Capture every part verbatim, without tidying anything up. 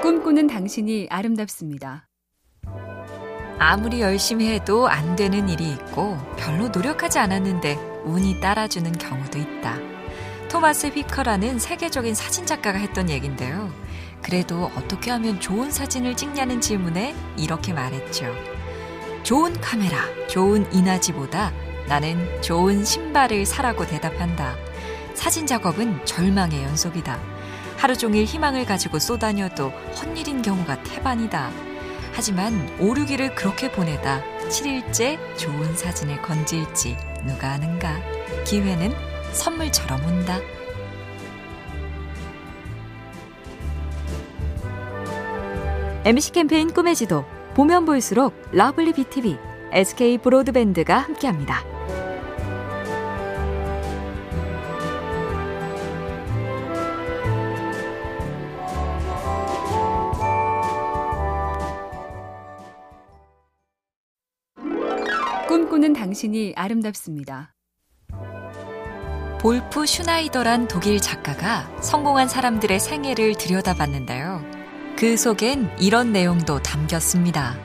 꿈꾸는 당신이 아름답습니다. 아무리 열심히 해도 안 되는 일이 있고 별로 노력하지 않았는데 운이 따라주는 경우도 있다. 토마스 피커라는 세계적인 사진작가가 했던 얘긴데요. 그래도 어떻게 하면 좋은 사진을 찍냐는 질문에 이렇게 말했죠. 좋은 카메라, 좋은 이나지보다 나는 좋은 신발을 사라고 대답한다. 사진 작업은 절망의 연속이다. 하루 종일 희망을 가지고 쏘다녀도 헛일인 경우가 태반이다. 하지만 오류기를 그렇게 보내다 칠 일째 좋은 사진을 건질지 누가 아는가. 기회는 선물처럼 온다. 엠씨 캠페인 꿈의 지도, 보면 볼수록 러블리 비티비, 에스케이 브로드밴드가 함께합니다. 꿈꾸는 당신이 아름답습니다. 볼프 슈나이더란 독일 작가가 성공한 사람들의 생애를 들여다봤는데요. 그 속엔 이런 내용도 담겼습니다.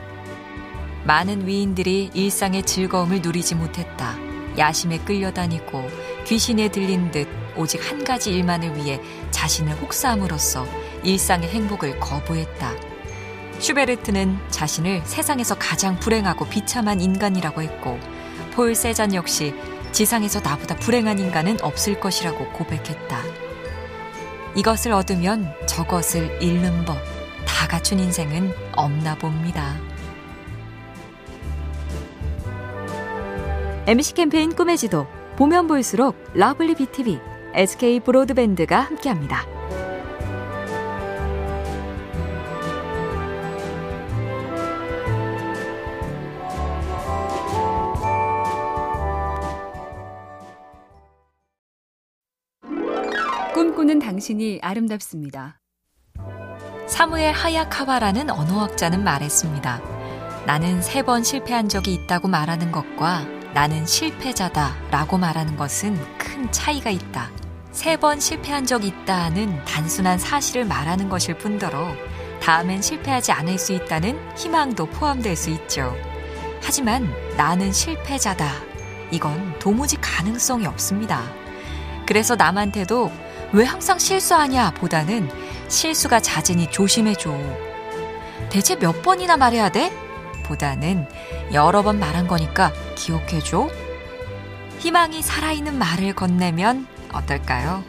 많은 위인들이 일상의 즐거움을 누리지 못했다. 야심에 끌려다니고 귀신에 들린 듯 오직 한 가지 일만을 위해 자신을 혹사함으로써 일상의 행복을 거부했다. 슈베르트는 자신을 세상에서 가장 불행하고 비참한 인간이라고 했고, 폴 세잔 역시 지상에서 나보다 불행한 인간은 없을 것이라고 고백했다. 이것을 얻으면 저것을 잃는 법, 다 갖춘 인생은 없나 봅니다. 엠씨 캠페인 꿈의 지도, 보면 볼수록 러블리 비티비, 에스케이 브로드밴드가 함께합니다. 꿈꾸는 당신이 아름답습니다. 사무엘 하야카와라는 언어학자는 말했습니다. 나는 세 번 실패한 적이 있다고 말하는 것과 나는 실패자다 라고 말하는 것은 큰 차이가 있다. 세 번 실패한 적이 있다는 단순한 사실을 말하는 것일 뿐더러 다음엔 실패하지 않을 수 있다는 희망도 포함될 수 있죠. 하지만 나는 실패자다. 이건 도무지 가능성이 없습니다. 그래서 남한테도 왜 항상 실수하냐 보다는 실수가 잦으니 조심해줘, 대체 몇 번이나 말해야 돼? 보다는 여러 번 말한 거니까 기억해줘. 희망이 살아있는 말을 건네면 어떨까요?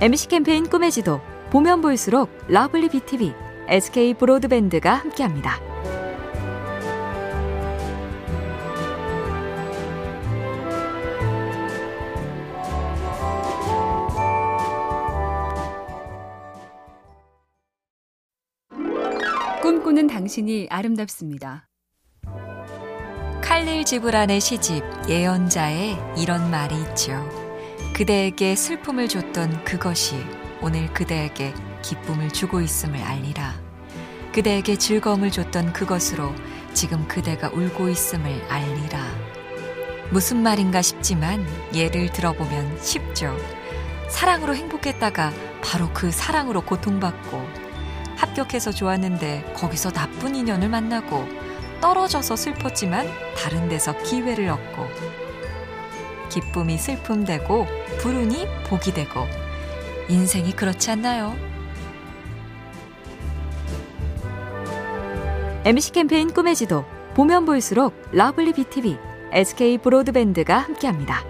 엠씨 캠페인 꿈의 지도, 보면 볼수록 러블리 비티비, 에스케이 브로드밴드가 함께합니다. 꿈꾸는 당신이 아름답습니다. 칼릴 지브란의 시집 예언자에 이런 말이 있죠. 그대에게 슬픔을 줬던 그것이 오늘 그대에게 기쁨을 주고 있음을 알리라. 그대에게 즐거움을 줬던 그것으로 지금 그대가 울고 있음을 알리라. 무슨 말인가 싶지만 예를 들어보면 쉽죠. 사랑으로 행복했다가 바로 그 사랑으로 고통받고, 합격해서 좋았는데 거기서 나쁜 인연을 만나고, 떨어져서 슬펐지만 다른 데서 기회를 얻고, 기쁨이 슬픔 되고 불운이 복이 되고, 인생이 그렇지 않나요? 엠씨 캠페인 꿈의 지도, 보면 볼수록 러블리 비티비, 에스케이 브로드밴드가 함께합니다.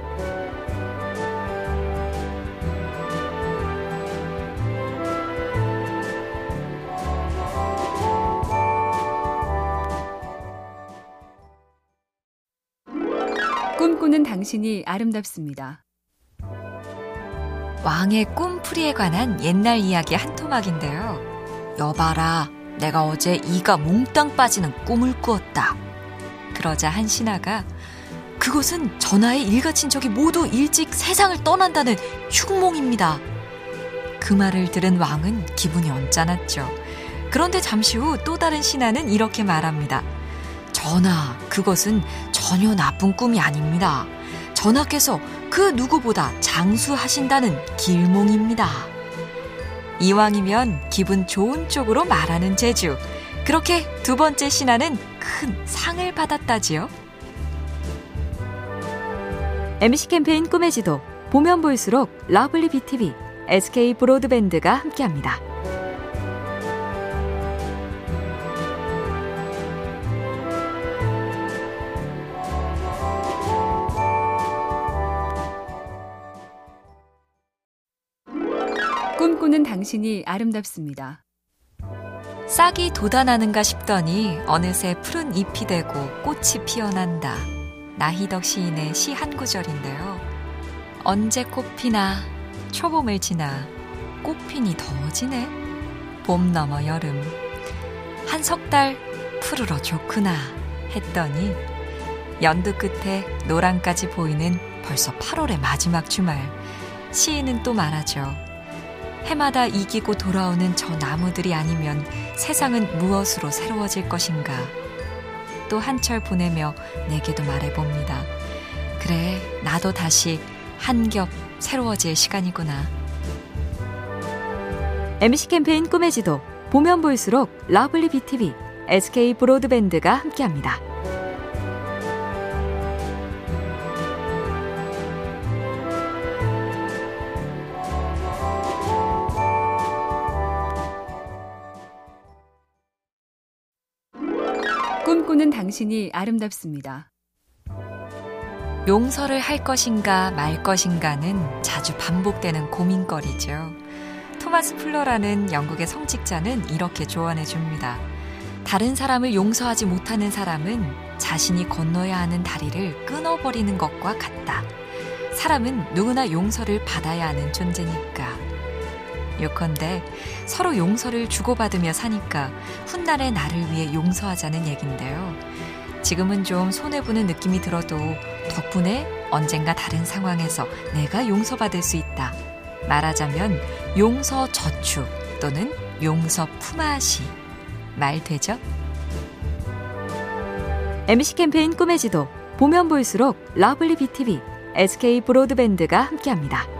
꿈꾸는 당신이 아름답습니다. 왕의 꿈풀이에 관한 옛날 이야기 한 토막인데요. 여봐라, 내가 어제 이가 몽땅 빠지는 꿈을 꾸었다. 그러자 한 신하가 그것은 전하의 일가친 적이 모두 일찍 세상을 떠난다는 흉몽입니다. 그 말을 들은 왕은 기분이 언짢았죠. 그런데 잠시 후 또 다른 신하는 이렇게 말합니다. 전하, 그것은 전혀 나쁜 꿈이 아닙니다. 전하께서 그 누구보다 장수하신다는 길몽입니다. 이왕이면 기분 좋은 쪽으로 말하는 재주. 그렇게 두 번째 신화는 큰 상을 받았다지요. 엠씨 캠페인 꿈의 지도, 보면 볼수록 러블리 비티비, 에스케이 브로드밴드가 함께합니다. 꿈꾸는 당신이 아름답습니다. 싹이 돋아나는가 싶더니 어느새 푸른 잎이 되고 꽃이 피어난다. 나희덕 시인의 시 한 구절인데요. 언제 꽃피나 초봄을 지나 꽃피니 더워지네. 봄 넘어 여름 한 석 달 푸르러 좋구나 했더니 연두 끝에 노랑까지 보이는 벌써 팔월의 마지막 주말. 시인은 또 말하죠. 해마다 이기고 돌아오는 저 나무들이 아니면 세상은 무엇으로 새로워질 것인가. 또 한철 보내며 내게도 말해봅니다. 그래, 나도 다시 한 겹 새로워질 시간이구나. 엠씨 캠페인 꿈의 지도, 보면 볼수록 러블리 비티비, 에스케이 브로드밴드가 함께합니다. 꿈꾸는 당신이 아름답습니다. 용서를 할 것인가 말 것인가는 자주 반복되는 고민거리죠. 토마스 풀러라는 영국의 성직자는 이렇게 조언해 줍니다. 다른 사람을 용서하지 못하는 사람은 자신이 건너야 하는 다리를 끊어버리는 것과 같다. 사람은 누구나 용서를 받아야 하는 존재니까. 요컨대 서로 용서를 주고받으며 사니까 훗날의 나를 위해 용서하자는 얘긴데요. 지금은 좀 손해보는 느낌이 들어도 덕분에 언젠가 다른 상황에서 내가 용서받을 수 있다. 말하자면 용서 저축 또는 용서 품앗이. 말 되죠? 엠씨 캠페인 꿈의 지도, 보면 볼수록 러블리 비티비, 에스케이 브로드밴드가 함께합니다.